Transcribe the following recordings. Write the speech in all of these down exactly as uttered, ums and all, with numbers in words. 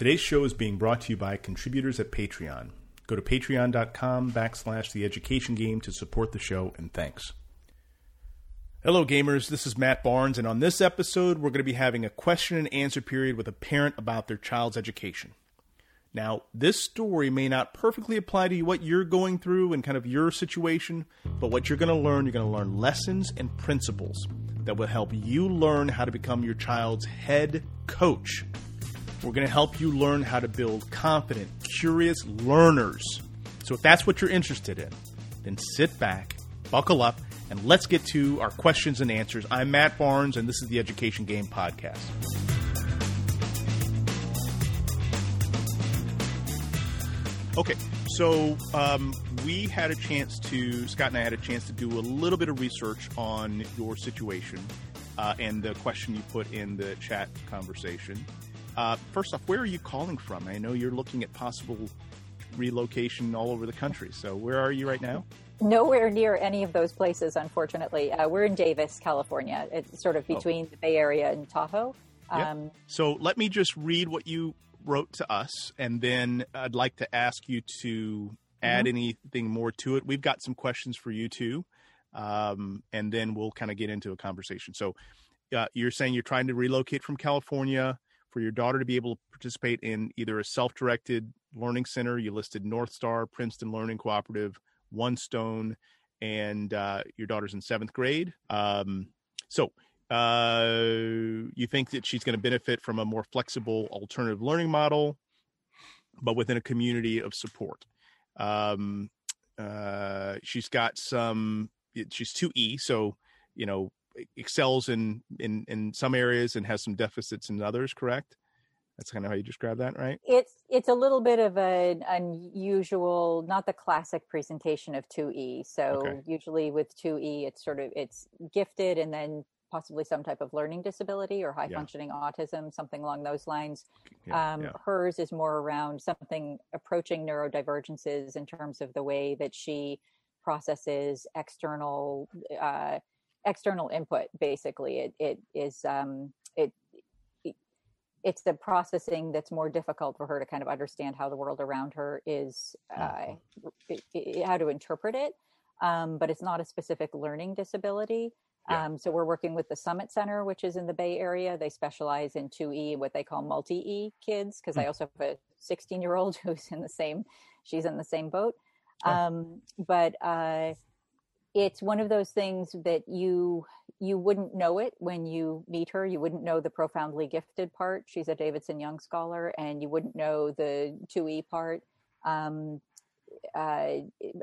Today's show is being brought to you by contributors at Patreon. Go to patreon.com backslash the education game to support the show, and thanks. Hello, gamers. This is Matt Barnes, and on this episode, we're going to be having a question and answer period with a parent about their child's education. Now, this story may not perfectly apply to what you're going through and kind of your situation, but what you're going to learn, you're going to learn lessons and principles that will help you learn how to become your child's head coach. We're going to help you learn how to build confident, curious learners. So if that's what you're interested in, then sit back, buckle up, and let's get to our questions and answers. I'm Matt Barnes, and this is the Education Game Podcast. Okay, so um, we had a chance to, Scott and I had a chance to do a little bit of research on your situation uh, and the question you put in the chat conversation. Uh, first off, where are you calling from? I know you're looking at possible relocation all over the country. So where are you right now? Nowhere near any of those places, unfortunately. Uh, we're in Davis, California. It's sort of between oh. the Bay Area and Tahoe. Um, yep. So let me just read what you wrote to us, and then I'd like to ask you to add mm-hmm. anything more to it. We've got some questions for you, too, um, and then we'll kind of get into a conversation. So uh, you're saying you're trying to relocate from California for your daughter to be able to participate in either a self-directed learning center. You listed North Star, Princeton Learning Cooperative, One Stone, and uh, your daughter's in seventh grade. Um, so uh, you think that she's going to benefit from a more flexible alternative learning model, but within a community of support. Um, uh, she's got some, she's two E, so, you know, excels in, in, in some areas and has some deficits in others, correct? That's kind of how you describe that, right? It's it's a little bit of an unusual, not the classic presentation of two E. So okay. usually with two E, it's sort of, it's gifted and then possibly some type of learning disability or high yeah. functioning autism, something along those lines. Yeah, um, yeah. Hers is more around something approaching neurodivergences in terms of the way that she processes external uh, external input. Basically, it it is um, it. it's the processing that's more difficult for her to kind of understand how the world around her is, uh, it, it, how to interpret it. Um, but it's not a specific learning disability. Yeah. Um, so we're working with the Summit Center, which is in the Bay Area. They specialize in two E, what they call multi-E kids. Cause mm. I also have a sixteen year old who's in the same, she's in the same boat. Yeah. Um, but, uh, it's one of those things that you you wouldn't know it when you meet her. You wouldn't know the profoundly gifted part. She's a Davidson Young Scholar, and you wouldn't know the two E part. Um, uh,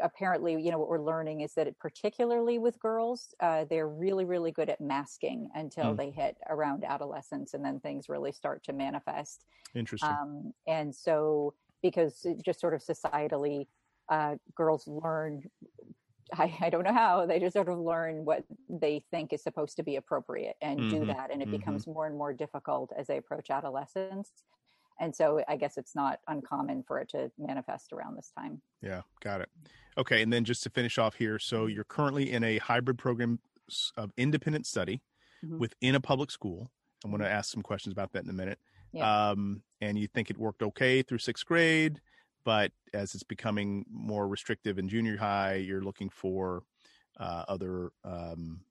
apparently, you know, what we're learning is that it, particularly with girls, uh, they're really, really good at masking until mm. they hit around adolescence, and then things really start to manifest. Interesting. Um, and so, because just sort of societally, uh, girls learn... I, I don't know how, they just sort of learn what they think is supposed to be appropriate and mm-hmm. do that. And it mm-hmm. becomes more and more difficult as they approach adolescence. And so I guess it's not uncommon for it to manifest around this time. Yeah. Got it. Okay. And then just to finish off here. So you're currently in a hybrid program of independent study mm-hmm. within a public school. I'm going to ask some questions about that in a minute. Yeah. Um, and you think it worked okay through sixth grade. But as it's becoming more restrictive in junior high, you're looking for uh, other um,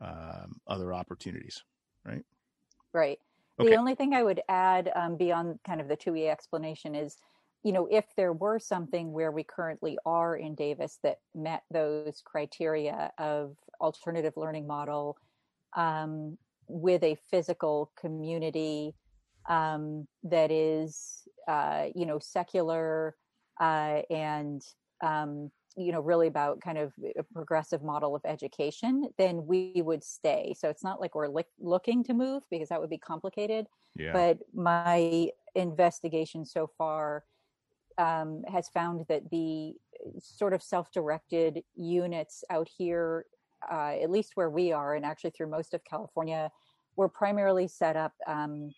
um, other opportunities, right? Right. Okay. The only thing I would add um, beyond kind of the two E explanation is, you know, if there were something where we currently are in Davis that met those criteria of alternative learning model um, with a physical community um, that is... Uh, you know, secular uh, and, um, you know, really about kind of a progressive model of education, then we would stay. So it's not like we're li- looking to move because that would be complicated. Yeah. But my investigation so far um, has found that the sort of self-directed units out here, uh, at least where we are, and actually through most of California, were primarily set up um,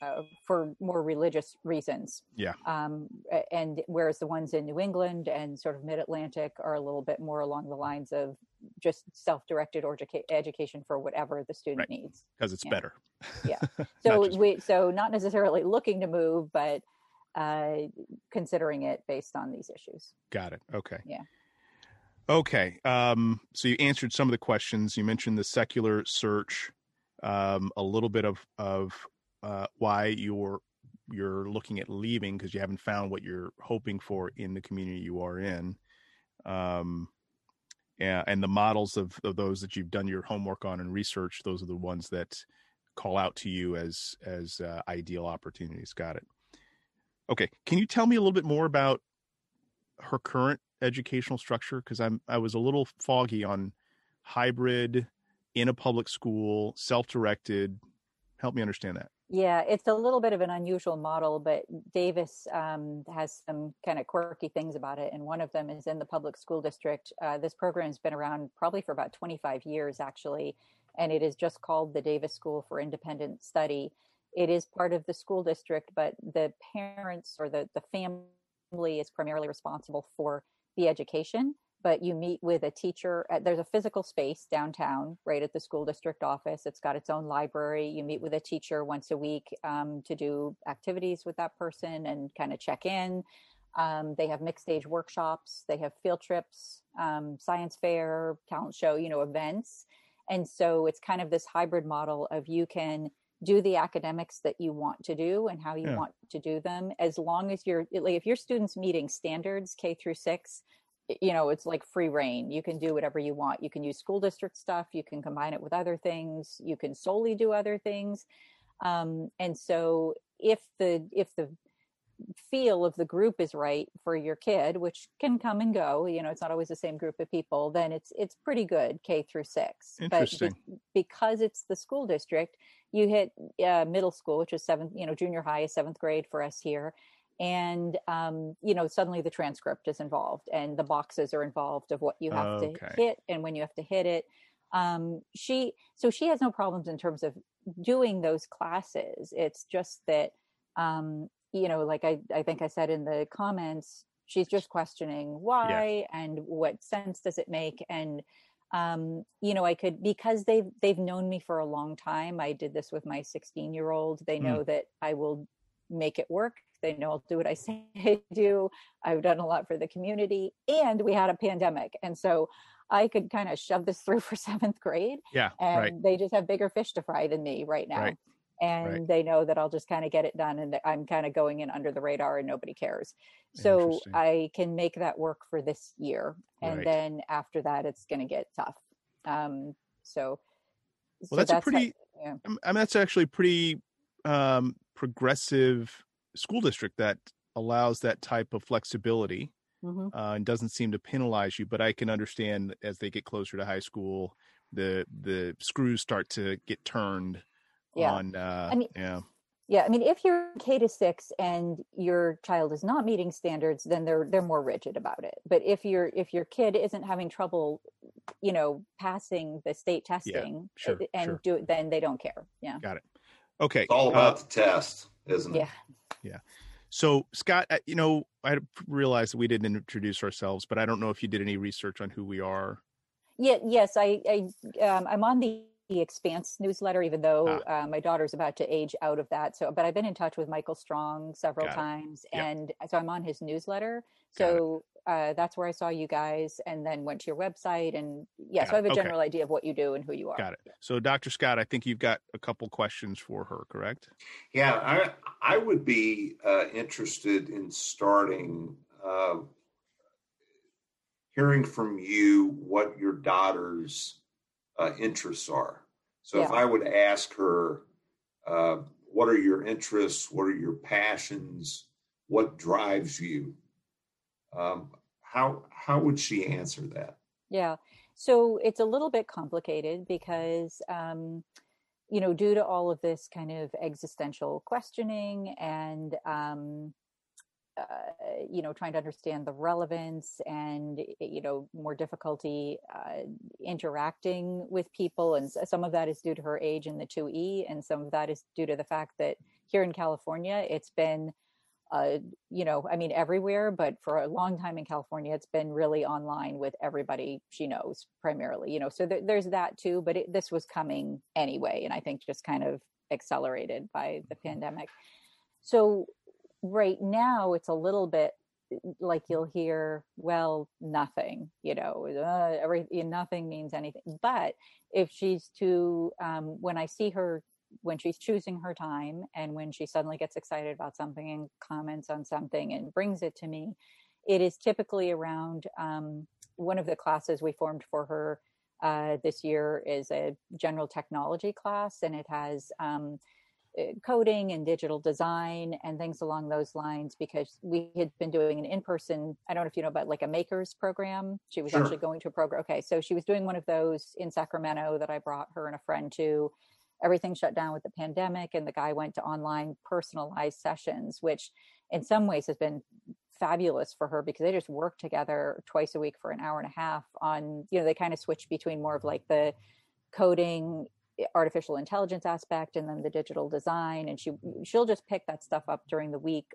uh, for more religious reasons. Yeah. Um, and whereas the ones in New England and sort of mid-Atlantic are a little bit more along the lines of just self-directed or educa- education for whatever the student right. needs. Because it's yeah. better. Yeah. So not just... we so not necessarily looking to move, but uh, considering it based on these issues. Got it. Okay. Yeah. Okay. Um, so you answered some of the questions. You mentioned the secular search, um, a little bit of, of uh, why you're, you're looking at leaving because you haven't found what you're hoping for in the community you are in. Um, yeah, and the models of, of those that you've done your homework on and research, those are the ones that call out to you as, as uh, ideal opportunities. Got it. Okay. Can you tell me a little bit more about her current educational structure? Because I'm I was a little foggy on hybrid, in a public school, self-directed. Help me understand that. Yeah, it's a little bit of an unusual model, but Davis um, has some kind of quirky things about it. And one of them is in the public school district. Uh, this program has been around probably for about twenty-five years, actually. And it is just called the Davis School for Independent Study. It is part of the school district, but the parents or the, the family is primarily responsible for the education, but you meet with a teacher. At, there's a physical space downtown, right at the school district office. It's got its own library. You meet with a teacher once a week um, to do activities with that person and kind of check in. Um, they have mixed age workshops. They have field trips, um, science fair, talent show, you know, events. And so it's kind of this hybrid model of you can do the academics that you want to do and how you yeah. want to do them. As long as you're, like, if your student's meeting standards K through six, you know, it's like free reign. You can do whatever you want. You can use school district stuff. You can combine it with other things. You can solely do other things. Um, and so if the, if the feel of the group is right for your kid, which can come and go, you know, it's not always the same group of people, then it's, it's pretty good K through six. Interesting. But because it's the school district, you hit uh, middle school, which is seventh, you know, junior high is seventh grade for us here. And, um, you know, suddenly the transcript is involved and the boxes are involved of what you have okay. to hit and when you have to hit it. Um, she, so she has no problems in terms of doing those classes. It's just that, um, you know, like I, I think I said in the comments, she's just questioning why yeah. and what sense does it make? And, um, you know, I could, because they've, they've known me for a long time. I did this with my sixteen year old. They know mm. that I will make it work. They know I'll do what I say I do. I've done a lot for the community, and we had a pandemic. And so I could kind of shove this through for seventh grade. Yeah. And right. they just have bigger fish to fry than me right now. Right. And right. they know that I'll just kind of get it done and that I'm kind of going in under the radar and nobody cares. So I can make that work for this year. And right. then after that, it's going to get tough. Um, so, well, so that's, that's a pretty, how, yeah. I mean, that's actually pretty um, progressive school district that allows that type of flexibility mm-hmm. uh, and doesn't seem to penalize you. But I can understand as they get closer to high school, the, the screws start to get turned. Yeah. On, uh, I mean, yeah. yeah. I mean, if you're K to six and your child is not meeting standards, then they're, they're more rigid about it. But if you're, if your kid isn't having trouble, you know, passing the state testing yeah, sure, and sure. do it, then they don't care. Yeah. Got it. Okay. It's all about uh, the test, isn't it? Yeah. Yeah. So Scott, you know, I realized that we didn't introduce ourselves, but I don't know if you did any research on who we are. Yeah. Yes. I, I, um, I'm on the The Expanse newsletter, even though ah. uh, my daughter's about to age out of that. So, but I've been in touch with Michael Strong several Got times, yep. and so I'm on his newsletter. So uh, that's where I saw you guys, and then went to your website, and yeah, got so I have a general okay. idea of what you do and who you are. Got it. So, Doctor Scott, I think you've got a couple questions for her, correct? Yeah, I I would be uh, interested in starting uh, hearing from you what your daughter's Uh, interests are. So yeah. if I would ask her, uh, what are your interests? What are your passions? What drives you? Um, how how would she answer that? Yeah. So it's a little bit complicated because, um, you know, due to all of this kind of existential questioning and, um, uh, you know, trying to understand the relevance and, you know, more difficulty uh, interacting with people. And some of that is due to her age in the two E. And some of that is due to the fact that here in California, it's been, uh, you know, I mean, everywhere, but for a long time in California, it's been really online with everybody she knows primarily, you know, so th- there's that too, but it, this was coming anyway. And I think just kind of accelerated by the pandemic. So right now it's a little bit like you'll hear, well, nothing, you know, uh, every, nothing means anything. But if she's too, um, when I see her, when she's choosing her time and when she suddenly gets excited about something and comments on something and brings it to me, it is typically around um, one of the classes we formed for her uh, this year is a general technology class, and it has um, coding and digital design and things along those lines, because we had been doing an in-person, I don't know if you know about like a makers program. She was sure. actually going to a program. Okay. So she was doing one of those in Sacramento that I brought her and a friend to. Everything shut down with the pandemic, and the guy went to online personalized sessions, which in some ways has been fabulous for her because they just work together twice a week for an hour and a half on, you know, they kind of switch between more of like the coding, artificial intelligence aspect, and then the digital design. And she, she'll just pick that stuff up during the week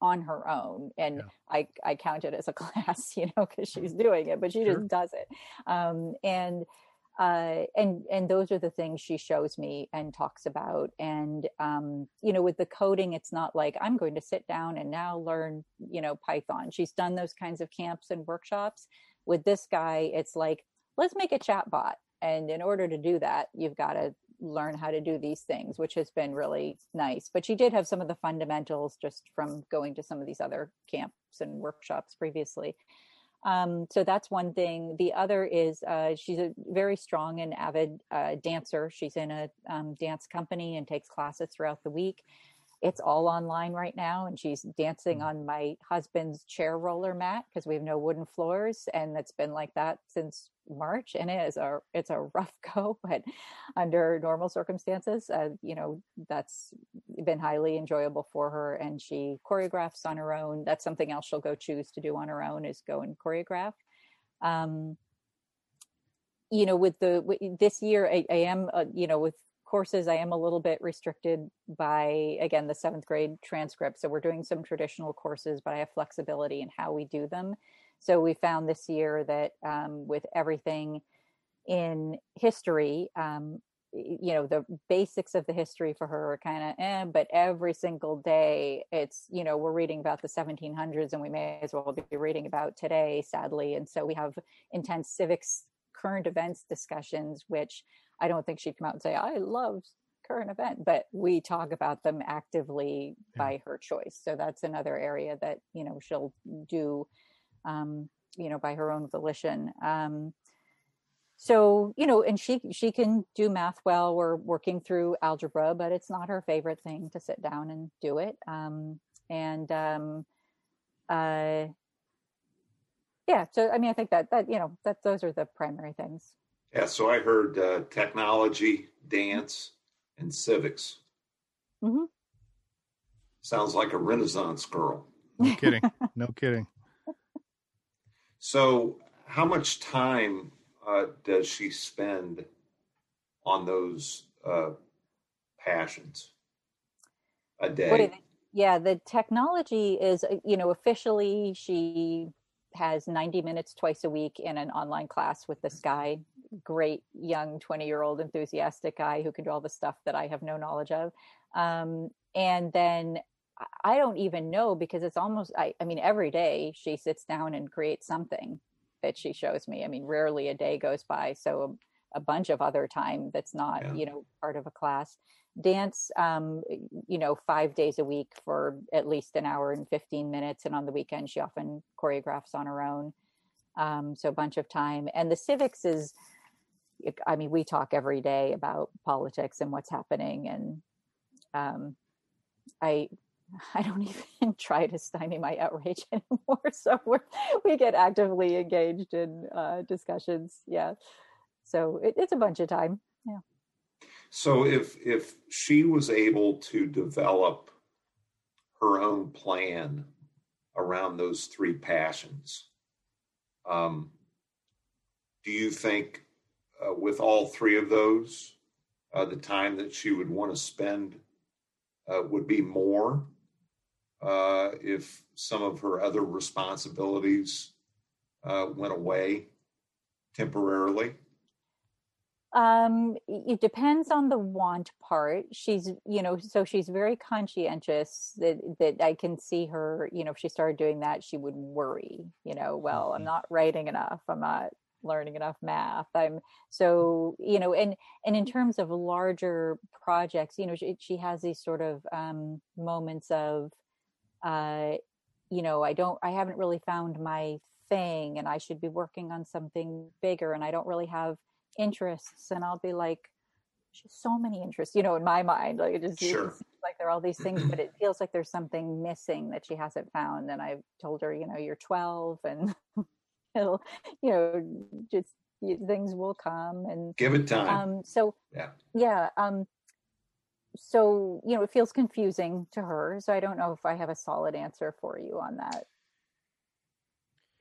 on her own. And yeah. I, I count it as a class, you know, cause she's doing it, but she sure. just does it. Um, and, uh, and, and those are the things she shows me and talks about. And, um, you know, with the coding, it's not like I'm going to sit down and now learn, you know, Python. She's done those kinds of camps and workshops. With this guy, it's like, let's make a chat bot. And in order to do that, you've got to learn how to do these things, which has been really nice. But she did have some of the fundamentals just from going to some of these other camps and workshops previously. Um, so that's one thing. The other is uh, she's a very strong and avid uh, dancer. She's in a um, dance company and takes classes throughout the week. It's all online right now. And she's dancing on my husband's chair roller mat because we have no wooden floors. And it's been like that since March. And it is a, it's a rough go, but under normal circumstances, uh, you know, that's been highly enjoyable for her. And she choreographs on her own. That's something else she'll go choose to do on her own, is go and choreograph. Um, you know, with the, with, this year, I, I am, uh, you know, with, courses, I am a little bit restricted by, again, the seventh grade transcript. So we're doing some traditional courses, but I have flexibility in how we do them. So we found this year that um, with everything in history, um, you know, the basics of the history for her are kind of, eh, but every single day it's, you know, we're reading about the seventeen hundreds and we may as well be reading about today, sadly. And so we have intense civics, current events discussions, which I don't think she'd come out and say, I love current event, but we talk about them actively yeah. by her choice. So that's another area that, you know, she'll do, um, you know, by her own volition. Um, so, you know, and she, she can do math well. We're working through algebra, but it's not her favorite thing to sit down and do it. Um, and, um, uh, yeah, so, I mean, I think that, that, you know, that those are the primary things. Yeah, so I heard uh, technology, dance, and civics. Mm-hmm. Sounds like a Renaissance girl. No kidding. No kidding. So how much time uh, does she spend on those uh, passions a day? What are they? Yeah, the technology is, you know, officially she has ninety minutes twice a week in an online class with this guy. Great young twenty year old enthusiastic guy who can do all the stuff that I have no knowledge of. Um, and then I don't even know, because it's almost, I, I mean, every day she sits down and creates something that she shows me. I mean, rarely a day goes by. So a, a bunch of other time that's not, yeah. you know, part of a class. Dance, um, you know, five days a week for at least an hour and fifteen minutes. And on the weekend, she often choreographs on her own. Um, so a bunch of time. And the civics is, I mean, we talk every day about politics and what's happening. And um, I I don't even try to stymie my outrage anymore. So we're, we get actively engaged in uh, discussions. Yeah. So it, it's a bunch of time. Yeah. So if if she was able to develop her own plan around those three passions. Um, do you think uh, with all three of those, uh, the time that she would want to spend uh, would be more uh, if some of her other responsibilities uh, went away temporarily? Um, it depends on the want part. She's, you know, so she's very conscientious that, that I can see her, you know, if she started doing that, she would worry, you know, well, I'm not writing enough. I'm not learning enough math. I'm so, you know, and, and in terms of larger projects, you know, she, she has these sort of, um, moments of, uh, you know, I don't, I haven't really found my thing and I should be working on something bigger and I don't really have interests, and I'll be like, she's so many interests, you know, in my mind, like it just sure. seems like there are all these things, but it feels like there's something missing that she hasn't found. And I've told her, you know, you're twelve and it'll, you know, just things will come and give it time. Um, so yeah. yeah um, so, you know, it feels confusing to her. So I don't know if I have a solid answer for you on that.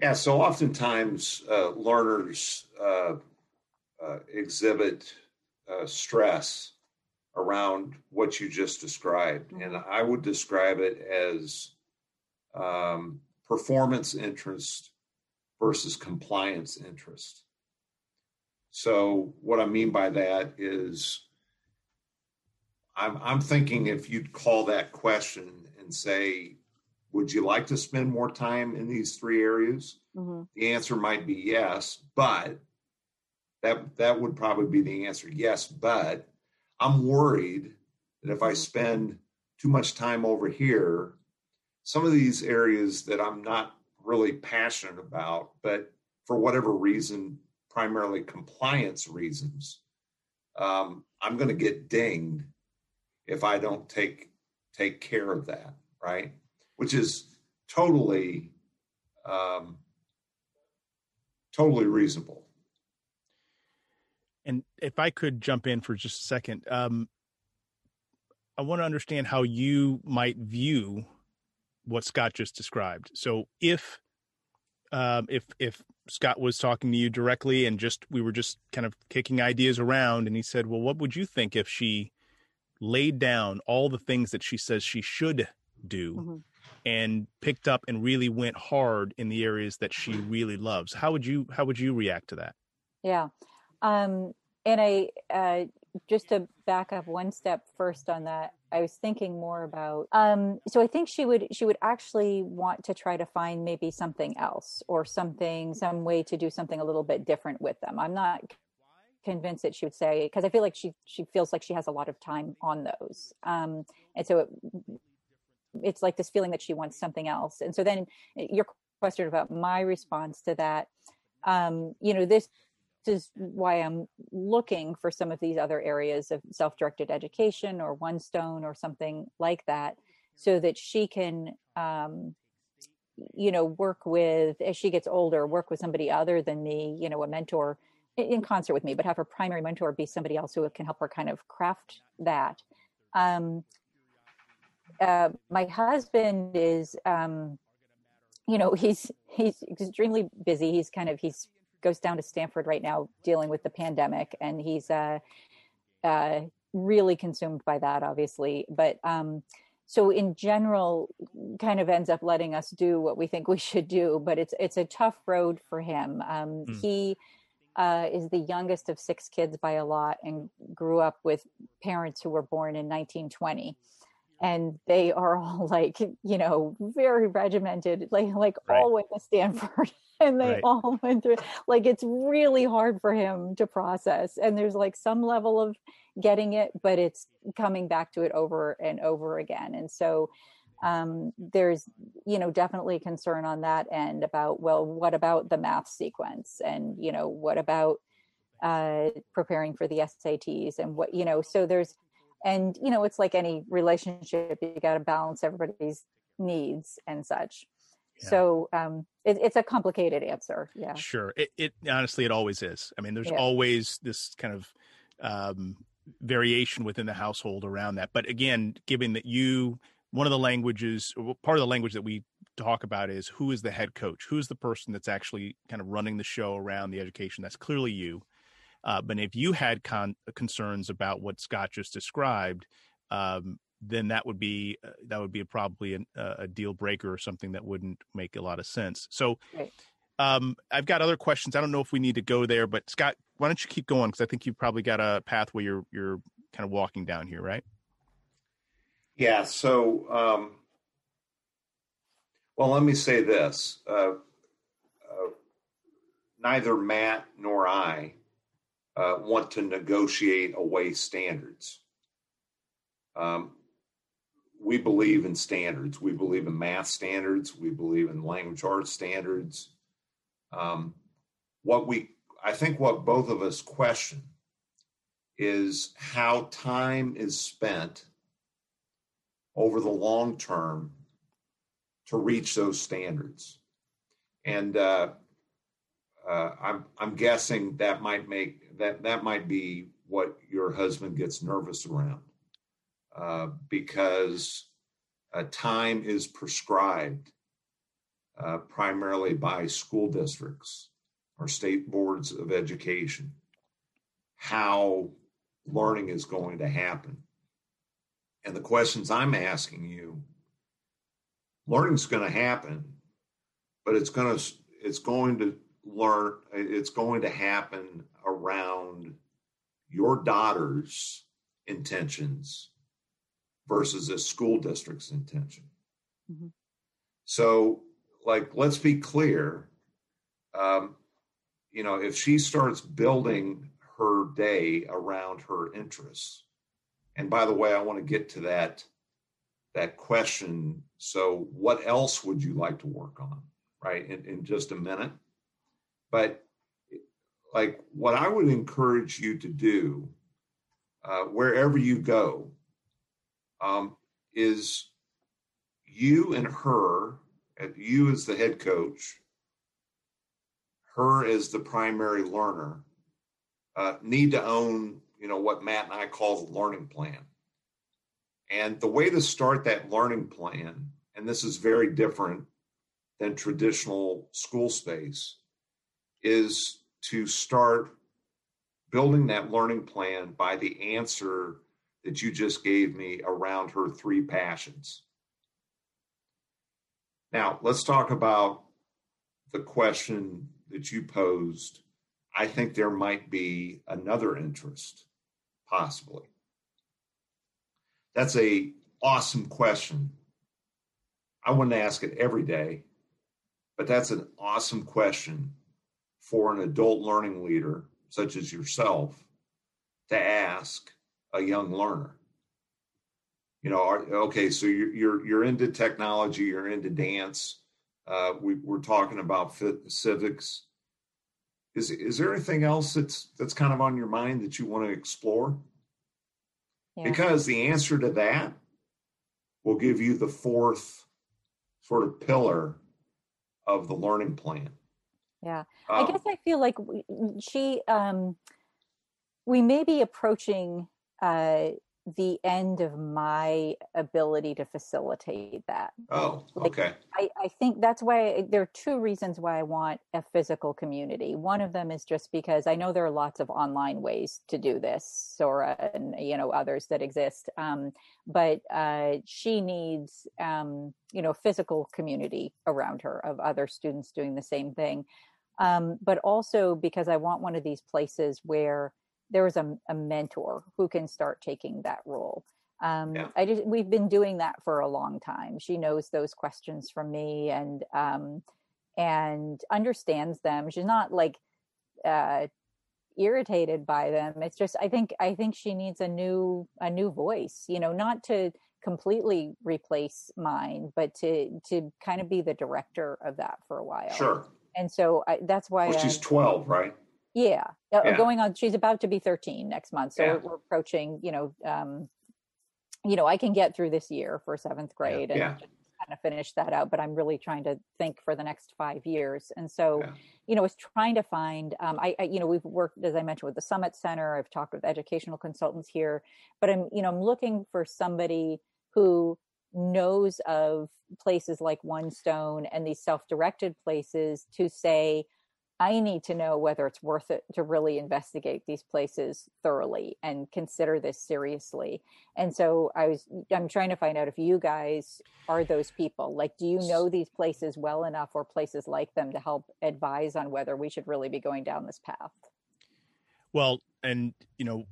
Yeah. So oftentimes uh, learners, uh, Uh, exhibit uh, stress around what you just described. And I would describe it as um, performance interest versus compliance interest. So what I mean by that is I'm, I'm thinking if you'd call that question and say, would you like to spend more time in these three areas? Mm-hmm. The answer might be yes, but That that would probably be the answer. Yes, but I'm worried that if I spend too much time over here, some of these areas that I'm not really passionate about, but for whatever reason, primarily compliance reasons, um, I'm going to get dinged if I don't take take care of that, right? Which is totally um, totally reasonable. And if I could jump in for just a second, um, I want to understand how you might view what Scott just described. So if, um, if, if Scott was talking to you directly and just, we were just kind of kicking ideas around and he said, well, what would you think if she laid down all the things that she says she should do mm-hmm. and picked up and really went hard in the areas that she really loves? How would you, how would you react to that? Yeah. Um, and I, uh, just to back up one step first on that, I was thinking more about, um, so I think she would, she would actually want to try to find maybe something else or something, some way to do something a little bit different with them. I'm not convinced that she would say, cause I feel like she, she feels like she has a lot of time on those. Um, and so it, it's like this feeling that she wants something else. And so then your question about my response to that, um, you know, this, This is why I'm looking for some of these other areas of self-directed education or One Stone or something like that, so that she can, um, you know, work with, as she gets older, work with somebody other than me, you know, a mentor in concert with me, but have her primary mentor be somebody else who can help her kind of craft that. Um, uh, my husband is, um, you know, he's, he's extremely busy. He's kind of, he's, goes down to Stanford right now dealing with the pandemic. And he's uh, uh, really consumed by that, obviously. But um, so in general, kind of ends up letting us do what we think we should do. But it's it's a tough road for him. Um, mm. He uh, is the youngest of six kids by a lot and grew up with parents who were born in nineteen twenty. And they are all like, you know, very regimented, like, like right. all went to Stanford. And they right. all went through, like, it's really hard for him to process. And there's like some level of getting it, but it's coming back to it over and over again. And so um, there's, you know, definitely concern on that end about, well, what about the math sequence? And, you know, what about uh, preparing for the S A Ts and what, you know, so there's, and, you know, it's like any relationship, you got to balance everybody's needs and such. Yeah. So um, it, it's a complicated answer. Yeah, sure. It, it honestly, it always is. I mean, there's yeah. always this kind of um, variation within the household around that. But again, given that you, one of the languages, part of the language that we talk about is who is the head coach? Who's the person that's actually kind of running the show around the education? That's clearly you. Uh, but if you had con- concerns about what Scott just described, um, then that would be uh, that would be a, probably an, uh, a deal breaker or something that wouldn't make a lot of sense. So right. um, I've got other questions. I don't know if we need to go there, but Scott, why don't you keep going? Because I think you've probably got a pathway you're you're kind of walking down here, right? Yeah. So, um, well, let me say this: uh, uh, neither Matt nor I uh, want to negotiate away standards. Um, we believe in standards. We believe in math standards. We believe in language arts standards. Um, what we, I think, what both of us question is how time is spent over the long term to reach those standards. And uh, uh, I'm I'm guessing that might make that that might be what your husband gets nervous around. Uh, because uh, time is prescribed uh, primarily by school districts or state boards of education, how learning is going to happen. And the questions I'm asking you, learning's going to happen, but it's going to it's going to learn it's going to happen around your daughter's intentions versus a school district's intention. Mm-hmm. So, like, let's be clear. Um, you know, if she starts building her day around her interests, and by the way, I want to get to that that question. So, what else would you like to work on? Right, in, in just a minute. But, like, what I would encourage you to do, uh, wherever you go, Um, is you and her, you as the head coach, her as the primary learner, uh, need to own, you know, what Matt and I call the learning plan. And the way to start that learning plan, and this is very different than traditional school space, is to start building that learning plan by the answer that you just gave me around her three passions. Now, let's talk about the question that you posed. I think there might be another interest, possibly. That's a awesome question. I wouldn't ask it every day, but that's an awesome question for an adult learning leader, such as yourself, to ask a young learner. You know, are, okay, so you're, you're you're into technology, you're into dance. Uh, we, we're talking about fit, civics. Is is there anything else that's that's kind of on your mind that you want to explore? Yeah. Because the answer to that will give you the fourth sort of pillar of the learning plan. Yeah, um, I guess I feel like she, um, we may be approaching Uh, the end of my ability to facilitate that. Oh, okay. Like, I, I think that's why there are two reasons why I want a physical community. One of them is just because I know there are lots of online ways to do this, Sora and, you know, others that exist. Um, but uh, she needs, um, you know, physical community around her of other students doing the same thing. Um, but also because I want one of these places where there was a, a mentor who can start taking that role. Um, yeah. I just, we've been doing that for a long time. She knows those questions from me and, um, and understands them. She's not like, uh, irritated by them. It's just, I think, I think she needs a new, a new voice, you know, not to completely replace mine, but to, to kind of be the director of that for a while. Sure. And so I, that's why well, she's I, twelve, right? Yeah. yeah, going on. She's about to be thirteen next month, so yeah. we're approaching. You know, um, you know, I can get through this year for seventh grade yeah. and yeah. kind of finish that out. But I'm really trying to think for the next five years, and so yeah. you know, I was trying to find. Um, I, I, you know, we've worked, as I mentioned, with the Summit Center. I've talked with educational consultants here, but I'm, you know, I'm looking for somebody who knows of places like One Stone and these self-directed places to say, I need to know whether it's worth it to really investigate these places thoroughly and consider this seriously. And so I was, I'm trying to find out if you guys are those people. Like, do you know these places well enough or places like them to help advise on whether we should really be going down this path? Well, and, you know,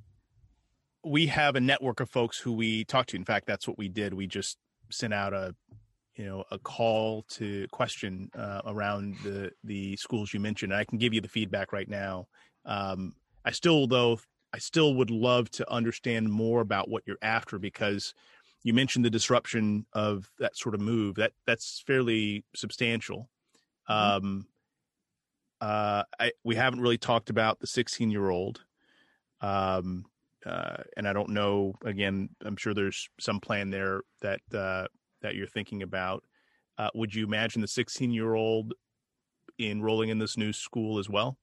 we have a network of folks who we talk to. In fact, that's what we did. We just sent out a you know, a call to question uh, around the, the schools you mentioned. And I can give you the feedback right now. Um, I still, though, I still would love to understand more about what you're after, because you mentioned the disruption of that sort of move. That that's fairly substantial. Mm-hmm. Um, uh, I, we haven't really talked about the sixteen-year-old. Um, uh, and I don't know, again, I'm sure there's some plan there that, uh, that you're thinking about. Uh, would you imagine the sixteen-year-old enrolling in this new school as well?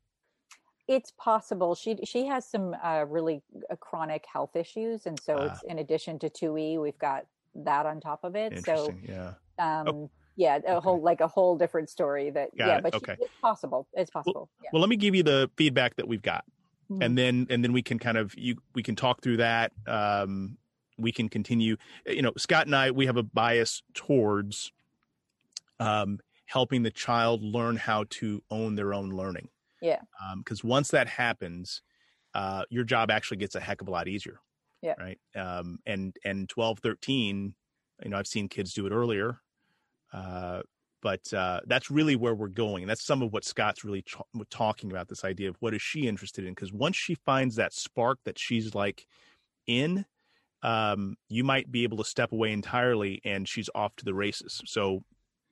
It's possible. She she has some uh, really uh, chronic health issues, and so uh, it's in addition to two E, we've got that on top of it. So yeah, um, oh, yeah, a okay. whole like a whole different story. That got yeah, it. But okay. she, it's possible. It's possible. Well, yeah. well, let me give you the feedback that we've got, mm-hmm. and then and then we can kind of you we can talk through that. Um, we can continue, you know, Scott and I, we have a bias towards um, helping the child learn how to own their own learning. Yeah. Um, 'cause once that happens, uh, your job actually gets a heck of a lot easier. Yeah. Right. Um, and, and twelve, thirteen, you know, I've seen kids do it earlier. Uh, but uh, that's really where we're going. And that's some of what Scott's really tra- talking about, this idea of what is she interested in? 'Cause once she finds that spark that she's like in, Um, you might be able to step away entirely and she's off to the races. So,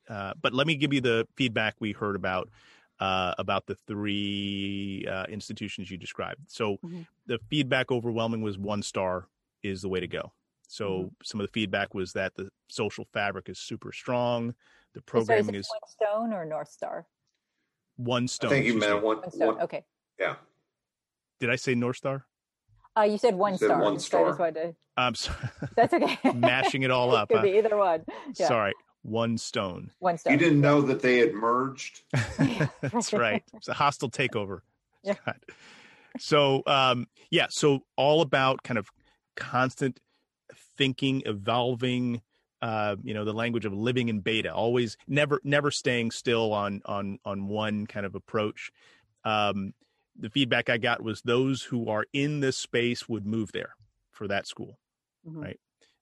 uh, but let me give you the feedback we heard about, uh, about the three, uh, institutions you described. So mm-hmm. the feedback overwhelming was One Star is the way to go. So mm-hmm. some of the feedback was that the social fabric is super strong. The programming so is, is One Stone or North Star? One Stone. I think you meant one, one Stone. One, okay. Yeah. Did I say North Star? Uh, you said one you said star. One star. So to... I'm sorry. That's okay. Mashing it all up. Could huh? be either one. Yeah. Sorry. One Stone. One Stone. You didn't know that they had merged? That's right. It's a hostile takeover. Yeah. God. So, um, yeah. So all about kind of constant thinking, evolving, uh, you know, the language of living in beta, always never, never staying still on, on, on one kind of approach. Um, The feedback I got was those who are in this space would move there for that school, mm-hmm. right?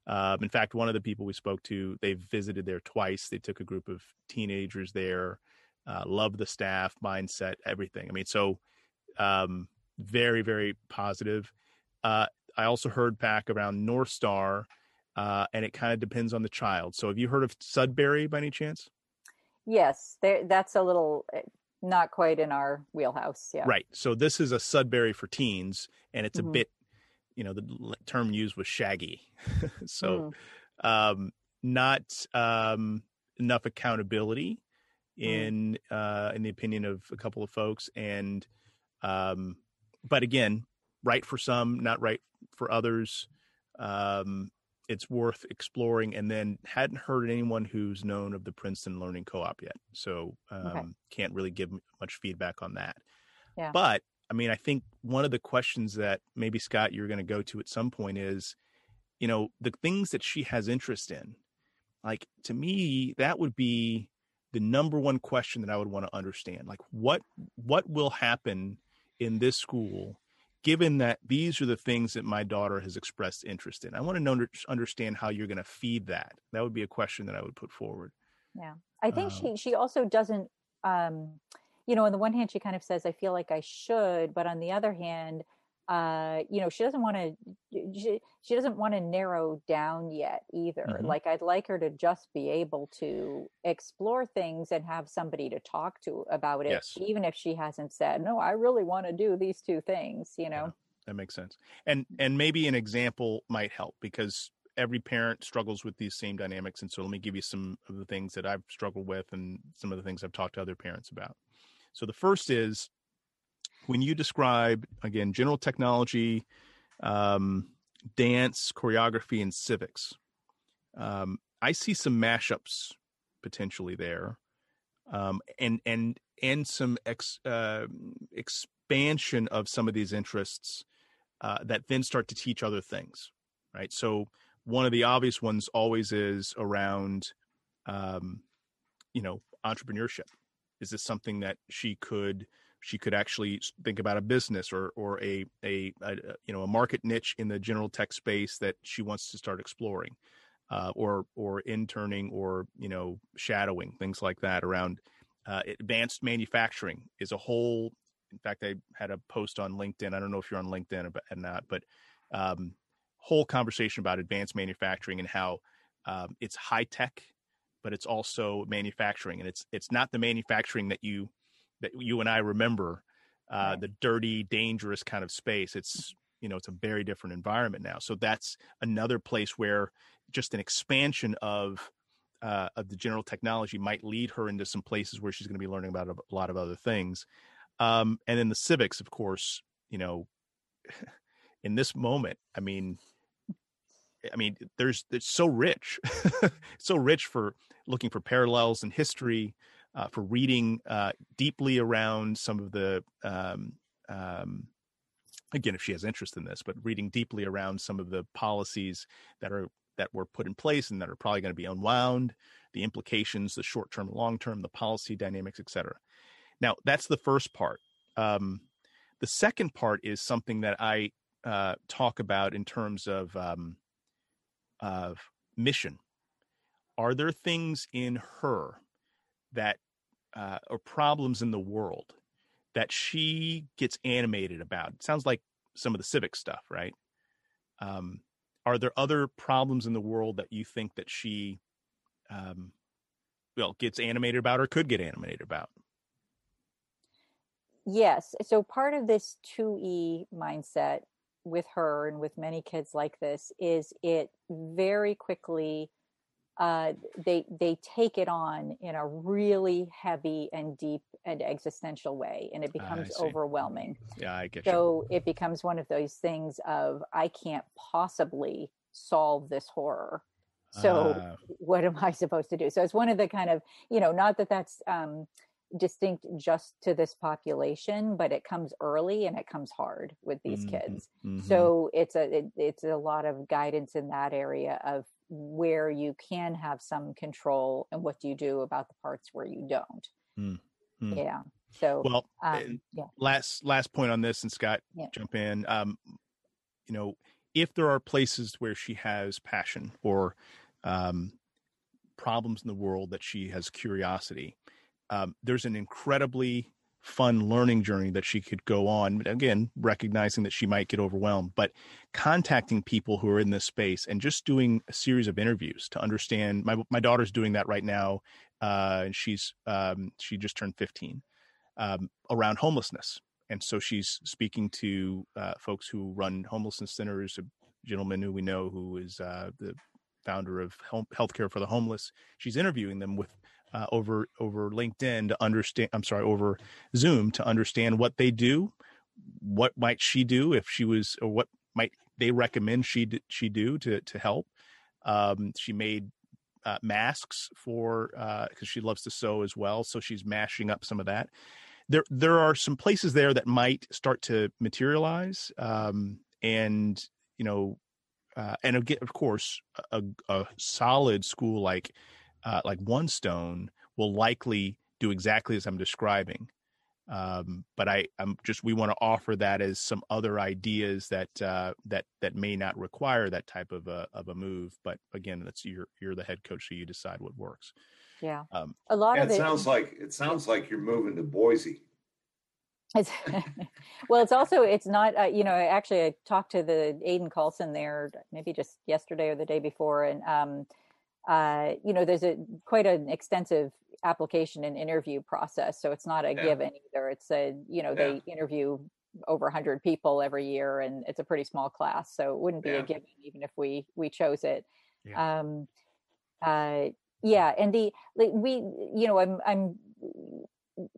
Um, in fact, one of the people we spoke to, they visited there twice. They took a group of teenagers there, uh, love the staff, mindset, everything. I mean, so um, very, very positive. Uh, I also heard back around North Star, uh, and it kind of depends on the child. So have you heard of Sudbury by any chance? Yes, there, that's a little... Not quite in our wheelhouse. Yeah. Right. So this is a Sudbury for teens, and it's mm-hmm. a bit, you know, the term used was shaggy. so mm-hmm. um, not um, enough accountability in, mm-hmm. uh, in the opinion of a couple of folks. And, um, but again, right for some, not right for others. Um, it's worth exploring. And then hadn't heard anyone who's known of the Princeton Learning Co-op yet. So um, okay. can't really give much feedback on that. Yeah. But I mean, I think one of the questions that maybe Scott, you're going to go to at some point is, you know, the things that she has interest in, like to me, that would be the number one question that I would want to understand. Like what, what will happen in this school given that these are the things that my daughter has expressed interest in? I want to know, understand how you're going to feed that. That would be a question that I would put forward. Yeah. I think um, she, she also doesn't, um, you know, on the one hand, she kind of says, I feel like I should, but on the other hand, uh, you know, she doesn't want to, she, she doesn't want to narrow down yet either. Mm-hmm. Like I'd like her to just be able to explore things and have somebody to talk to about it. Yes. Even if she hasn't said, no, I really want to do these two things, you know, yeah, that makes sense. And, and maybe an example might help because every parent struggles with these same dynamics. And so let me give you some of the things that I've struggled with and some of the things I've talked to other parents about. So the first is, when you describe, again, general technology, um, dance, choreography, and civics, um, I see some mashups potentially there, um, and and and some ex, uh, expansion of some of these interests uh, that then start to teach other things, right? So one of the obvious ones always is around, um, you know, entrepreneurship. Is this something that she could she could actually think about a business or or a, a a you know a market niche in the general tech space that she wants to start exploring, uh, or or interning or you know shadowing, things like that around uh, advanced manufacturing is a whole. In fact, I had a post on LinkedIn. I don't know if you're on LinkedIn or not, but um, whole conversation about advanced manufacturing and how um, it's high tech, but it's also manufacturing, and it's it's not the manufacturing that you that you and I remember, uh, right. The dirty, dangerous kind of space. It's you know it's a very different environment now. So that's another place where just an expansion of uh, of the general technology might lead her into some places where she's going to be learning about a lot of other things. Um, and then the civics, of course, you know, in this moment, I mean. I mean, there's it's so rich, so rich for looking for parallels in history, uh, for reading uh, deeply around some of the, um, um, again, if she has interest in this, but reading deeply around some of the policies that are that were put in place and that are probably going to be unwound, the implications, the short term, long term, the policy dynamics, et cetera. Now, that's the first part. Um, the second part is something that I uh, talk about in terms of. Um, of mission. Are there things in her that uh, or problems in the world that she gets animated about? It sounds like some of the civic stuff, right? Um, are there other problems in the world that you think that she um, well, gets animated about or could get animated about? Yes. So part of this two E mindset with her and with many kids like this is it very quickly, uh, they, they take it on in a really heavy and deep and existential way. And it becomes uh, overwhelming. Yeah, I get so you. It becomes one of those things of, I can't possibly solve this horror. So uh, what am I supposed to do? So it's one of the kind of, you know, not that that's, um, distinct just to this population, but it comes early and it comes hard with these mm-hmm, kids. Mm-hmm. So it's a, it, it's a lot of guidance in that area of where you can have some control and what do you do about the parts where you don't. Mm-hmm. Yeah. So, well, um, yeah. last, last point on this, and Scott, yeah. jump in. Um, you know, if there are places where she has passion or um, problems in the world that she has curiosity, Um, there's an incredibly fun learning journey that she could go on. Again, recognizing that she might get overwhelmed, but contacting people who are in this space and just doing a series of interviews to understand. My my daughter's doing that right now, uh, and she's um, she just turned fifteen um, around homelessness, and so she's speaking to uh, folks who run homelessness centers. A gentleman who we know who is uh, the founder of home, Healthcare for the Homeless. She's interviewing them with. Uh, over over LinkedIn to understand, I'm sorry, over Zoom to understand what they do, what might she do if she was, or what might they recommend she d- she do to to help. Um, she made uh, masks for because uh, she loves to sew as well, so she's mashing up some of that. There there are some places there that might start to materialize, um, and you know, uh, and again, of course, a, a solid school like. Uh, like One Stone will likely do exactly as I'm describing. Um, but I, I'm just, we want to offer that as some other ideas that, uh, that, that may not require that type of a, of a move. But again, that's you're, you're the head coach. So you decide what works. Yeah. Um, a lot yeah, of it, it sounds like, it sounds like you're moving to Boise. It's, well, it's also, it's not, uh, you know, actually I talked to the Aiden Carlson there, maybe just yesterday or the day before. And, um, Uh, you know, there's a quite an extensive application and interview process. So it's not a yeah. given either. It's a, you know, yeah. they interview over one hundred people every year and it's a pretty small class. So it wouldn't be yeah. a given even if we we chose it. Yeah. Um, uh, yeah. And the, like, we, you know, I'm I'm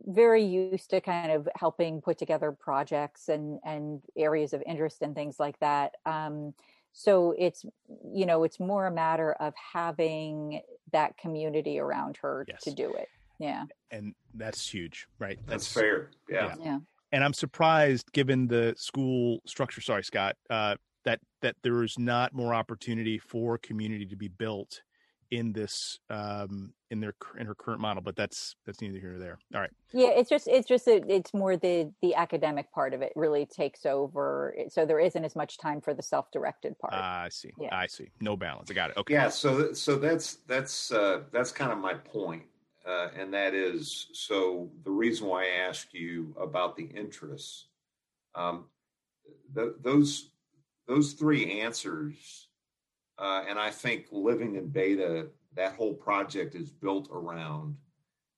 very used to kind of helping put together projects and, and areas of interest and things like that. Um So it's, you know, it's more a matter of having that community around her yes. to do it. Yeah. And that's huge, right? That's, that's fair. Yeah. yeah. Yeah. And I'm surprised, given the school structure, sorry, Scott, uh, that, that there is not more opportunity for community to be built in this, um, in their, in her current model, but that's, that's neither here nor there. All right. Yeah. It's just, it's just, a, it's more the, the academic part of it really takes over. So there isn't as much time for the self-directed part. Uh, I see. Yeah. I see. No balance. I got it. Okay. Yeah. So, so that's, that's, uh, that's kind of my point. Uh, and that is, so the reason why I asked you about the interests, um, th- those, those three answers, uh, and I think living in beta, that whole project is built around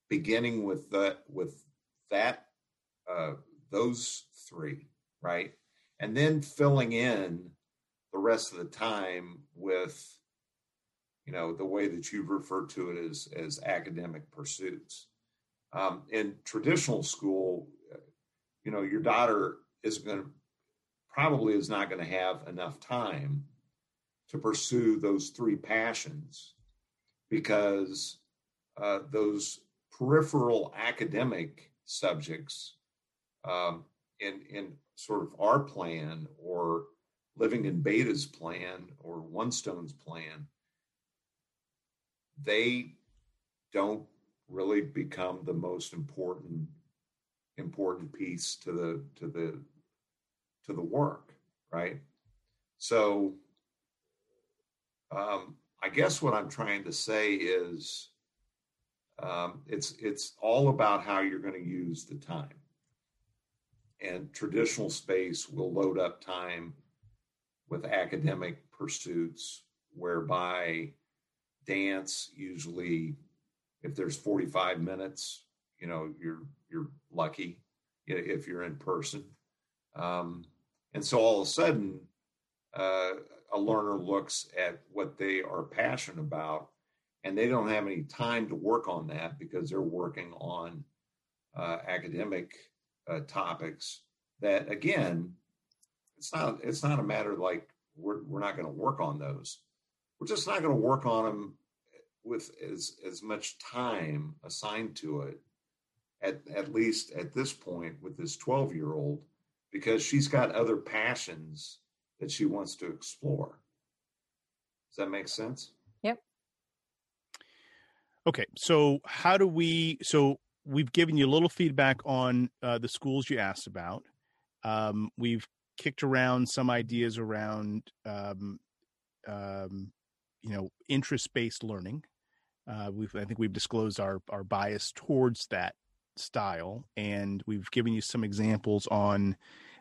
beginning with that, with that, uh, those three, right? And then filling in the rest of the time with, you know, the way that you've referred to it as, as academic pursuits. Um, in traditional school, you know, your daughter is going to, probably is not going to have enough time to pursue those three passions, because uh, those peripheral academic subjects um, in, in sort of our plan, or Living in Beta's plan, or One Stone's plan, they don't really become the most important, important piece to the, to the, to the work. Right. So um, I guess what I'm trying to say is um, it's, it's all about how you're going to use the time, and traditional space will load up time with academic pursuits, whereby dance, usually if there's forty-five minutes, you know, you're, you're lucky if you're in person. Um, and so all of a sudden, uh, a learner looks at what they are passionate about, and they don't have any time to work on that because they're working on uh, academic uh, topics that, again, it's not, it's not a matter like we're, we're not going to work on those. We're just not going to work on them with as, as much time assigned to it, at, at least at this point with this twelve-year-old, because she's got other passions that she wants to explore. Does that make sense? Yep. Okay. So how do we, so we've given you a little feedback on uh, the schools you asked about. Um, we've kicked around some ideas around, um, um, you know, interest-based learning. Uh, we've, I think we've disclosed our, our bias towards that style, and we've given you some examples on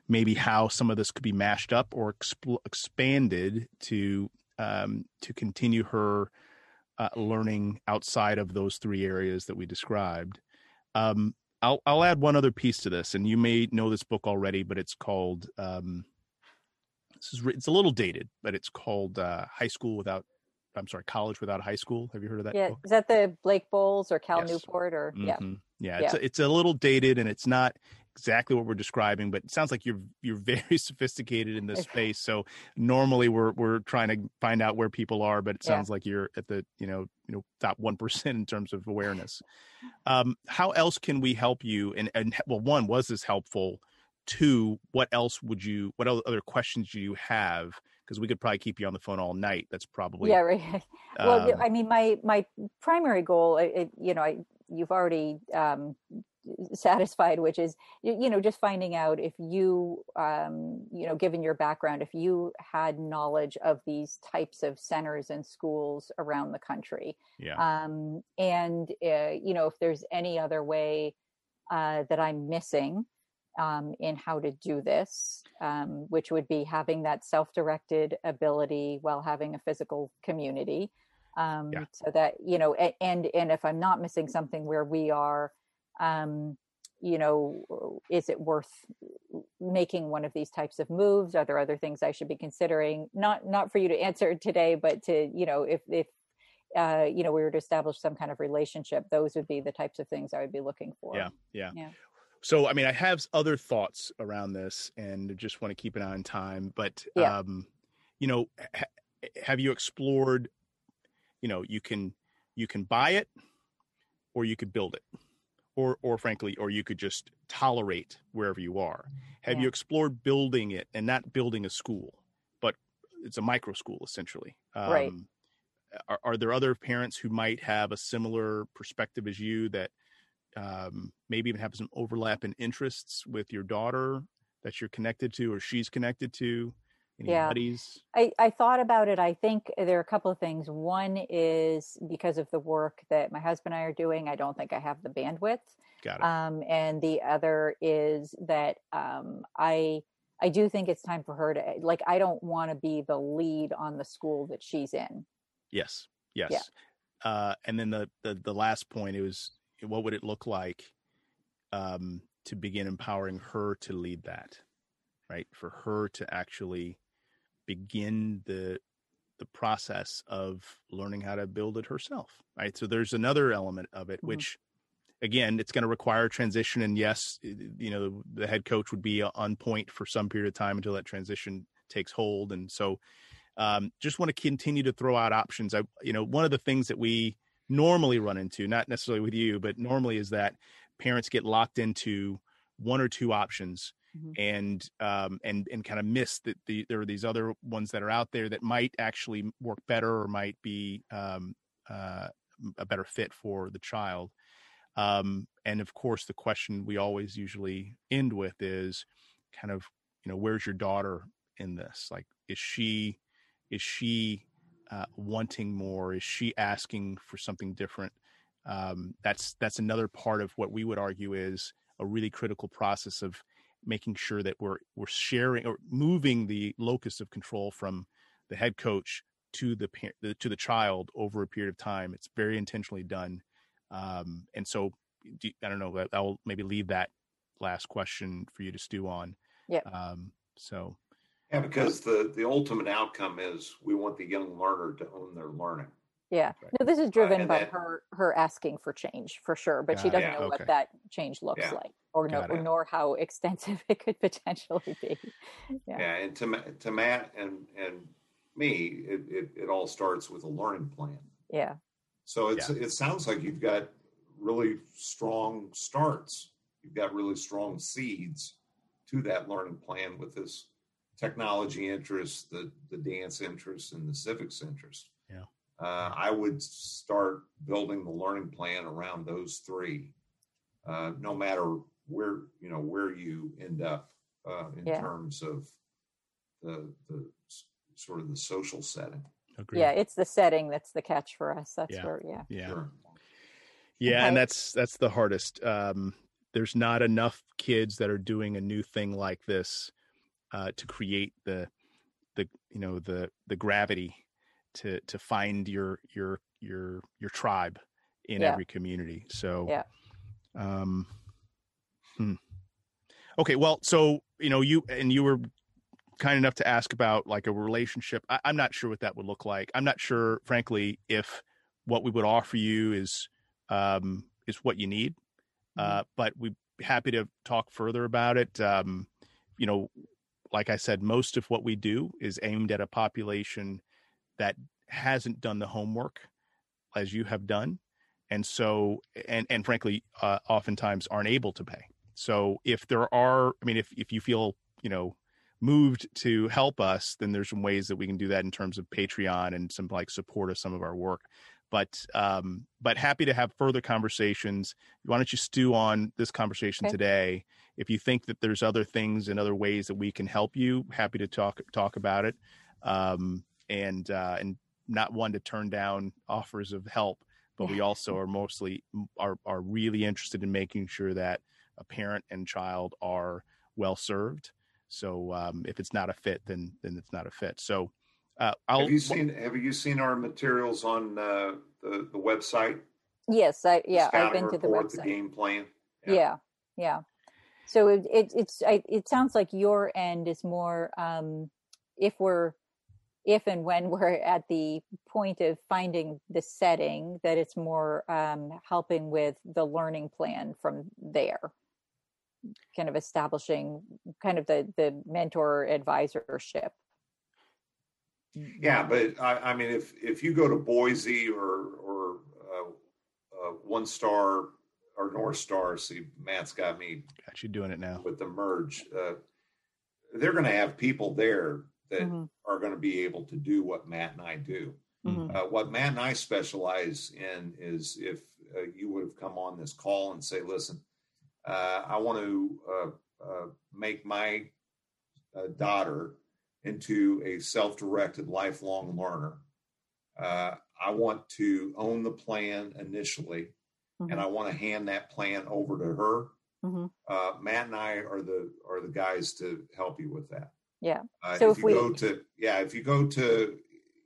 maybe how some of this could be mashed up or exp- expanded to, um, to continue her uh, learning outside of those three areas that we described. Um, I'll, I'll add one other piece to this, and you may know this book already, but it's called, um, this is, it's a little dated, but it's called uh, High School Without, I'm sorry, College Without High School. Have you heard of that? Yeah. Book? Is that the Blake Bowles or Cal yes. Newport or? Mm-hmm. Yeah. Yeah. It's, yeah. A, it's a little dated, and it's not exactly what we're describing, but it sounds like you're, you're very sophisticated in this space. So normally we're, we're trying to find out where people are, but it sounds yeah. like you're at the, you know, you know, top one percent in terms of awareness. Um, how else can we help you? And, and well, one, was this helpful? Two, what else would you, what other questions do you have? Because we could probably keep you on the phone all night. That's probably. Yeah, right. Well, um, I mean, my, my primary goal, it, you know, I, you've already um, satisfied, which is, you know, just finding out if you, um, you know, given your background, if you had knowledge of these types of centers and schools around the country. Yeah. Um, and, uh, you know, if there's any other way uh, that I'm missing Um, in how to do this, um, which would be having that self-directed ability while having a physical community. Um, yeah. So that, you know, and, and if I'm not missing something where we are, um, you know, is it worth making one of these types of moves? Are there other things I should be considering? Not, not for you to answer today, but to, you know, if, if, Uh, you know, we were to establish some kind of relationship, those would be the types of things I would be looking for. Yeah. Yeah. Yeah. So, I mean, I have other thoughts around this and just want to keep an eye on time, but, yeah. um, you know, ha- have you explored, you know, you can, you can buy it, or you could build it, or, or frankly, or you could just tolerate wherever you are. Have yeah. you explored building it, and not building a school, but it's a micro school essentially? Um, right. Are, are there other parents who might have a similar perspective as you that um, maybe even have some overlap in interests with your daughter that you're connected to, or she's connected to? Any yeah. buddies? I, I thought about it. I think there are a couple of things. One is because of the work that my husband and I are doing, I don't think I have the bandwidth. Got it. Um, and the other is that um, I, I do think it's time for her to, like, I don't want to be the lead on the school that she's in. Yes. Yes. Yeah. Uh, and then the, the, the last point, it was, what would it look like um, to begin empowering her to lead that, right? For her to actually begin the, the process of learning how to build it herself, right? So there's another element of it, mm-hmm. which again, it's going to require transition. And yes, you know, the head coach would be on point for some period of time until that transition takes hold. And so, Um, just want to continue to throw out options. I, you know, one of the things that we normally run into, not necessarily with you, but normally is that parents get locked into one or two options mm-hmm. and, um, and, and kind of miss that the, there are these other ones that are out there that might actually work better or might be, um, uh, a better fit for the child. Um, and of course the question we always usually end with is kind of, you know, where's your daughter in this? Like, is she, Is she uh, wanting more? Is she asking for something different? Um, that's that's another part of what we would argue is a really critical process of making sure that we're we're sharing or moving the locus of control from the head coach to the parent, to the child over a period of time. It's very intentionally done, um, and so do, I don't know. I'll maybe leave that last question for you to stew on. Yeah. Um, so. Yeah, because the, the ultimate outcome is we want the young learner to own their learning. Yeah. No, this is driven uh, by that, her her asking for change, for sure. But she doesn't yeah, know okay. what that change looks yeah. like or, no, or nor how extensive it could potentially be. Yeah. yeah and to, to Matt and, and me, it, it, it all starts with a learning plan. Yeah. So it's yeah. it sounds like you've got really strong starts. You've got really strong seeds to that learning plan with this technology interests, the, the dance interests, and the civics interest. Yeah, uh, I would start building the learning plan around those three, uh, no matter where you know where you end up uh, in yeah. terms of the the sort of the social setting. Agreed. Yeah, it's the setting that's the catch for us. That's yeah. where, yeah, yeah, sure. yeah, okay. and that's that's the hardest. Um, there's not enough kids that are doing a new thing like this. Uh, to create the, the you know the the gravity to to find your your your your tribe in yeah. every community. So, yeah. um, hmm. okay. Well, so you know you and you were kind enough to ask about like a relationship. I, I'm not sure what that would look like. I'm not sure, frankly, if what we would offer you is um, is what you need. Mm-hmm. Uh, but we'd be happy to talk further about it. Um, you know. Like I said, most of what we do is aimed at a population that hasn't done the homework as you have done. And so, and, and frankly, uh, oftentimes aren't able to pay. So if there are, I mean, if, if you feel, you know, moved to help us, then there's some ways that we can do that in terms of Patreon and some like support of some of our work, but, um, but happy to have further conversations. Why don't you stew on this conversation okay. today? If you think that there's other things and other ways that we can help you, happy to talk talk about it, um, and uh, and not one to turn down offers of help. But yeah. we also are mostly are are really interested in making sure that a parent and child are well served. So um, if it's not a fit, then then it's not a fit. So uh, I'll, have you seen have you seen our materials on uh, the the website? Yes, I yeah I've been to the website. The game plan. Yeah, yeah. yeah. So it, it it's it sounds like your end is more um, if we're if and when we're at the point of finding the setting that it's more um, helping with the learning plan from there, kind of establishing kind of the, the mentor advisorship. Yeah, but I, I mean, if if you go to Boise or or uh, One Star or North Star. See, Matt's got me. Got you doing it now with the merge. Uh, they're going to have people there that mm-hmm. are going to be able to do what Matt and I do. Mm-hmm. Uh, what Matt and I specialize in is if uh, you would have come on this call and say, listen, uh, I want to uh, uh, make my uh, daughter into a self-directed lifelong learner. Uh, I want to own the plan initially, mm-hmm. and I want to hand that plan over to her. Mm-hmm. Uh, Matt and I are the are the guys to help you with that. Yeah. Uh, so if, if you we go to yeah, if you go to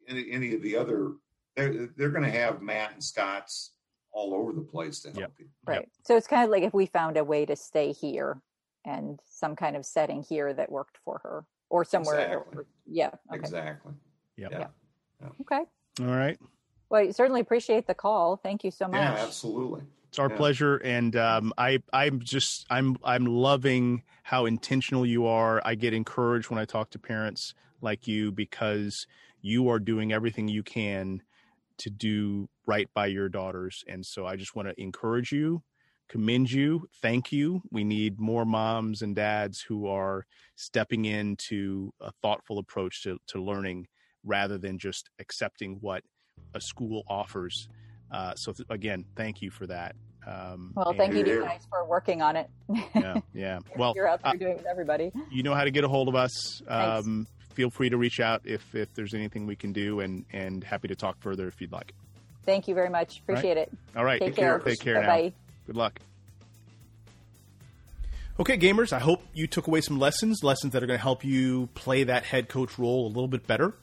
any, any of the other, they're they're going to have Matt and Scott's all over the place to help yep. you. Right. Yep. So it's kind of like if we found a way to stay here and some kind of setting here that worked for her or somewhere. Exactly. Or, yeah. Okay. Exactly. Yep. Yeah. Yep. Okay. All right. Well, I certainly appreciate the call. Thank you so much. Yeah, absolutely. It's our yeah. pleasure. And um, I, I'm just, I'm, I'm loving how intentional you are. I get encouraged when I talk to parents like you, because you are doing everything you can to do right by your daughters. And so I just want to encourage you, commend you, thank you. We need more moms and dads who are stepping into a thoughtful approach to, to learning, rather than just accepting what a school offers. Uh, so th- again, thank you for that. Um, well, thank you to you guys for working on it. Yeah, yeah. You're, well, you're out there uh, doing it with everybody. You know how to get a hold of us. Um, feel free to reach out if if there's anything we can do, and and happy to talk further if you'd like. Thank you very much. Appreciate right. it. All right. Take, Take care. care. Take care. Bye-bye. Now. Good luck. Okay, gamers, I hope you took away some lessons, lessons that are going to help you play that head coach role a little bit better.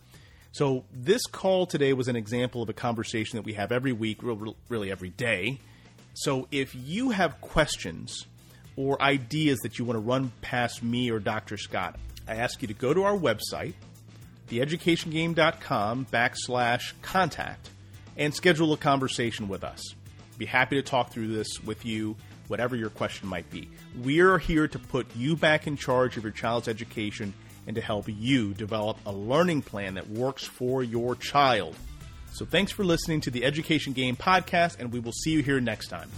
So this call today was an example of a conversation that we have every week, really every day. So if you have questions or ideas that you want to run past me or Doctor Scott, I ask you to go to our website, theeducationgame.com backslash contact, and schedule a conversation with us. Be happy to talk through this with you, whatever your question might be. We're here to put you back in charge of your child's education and to help you develop a learning plan that works for your child. So thanks for listening to the Education Game Podcast, and we will see you here next time.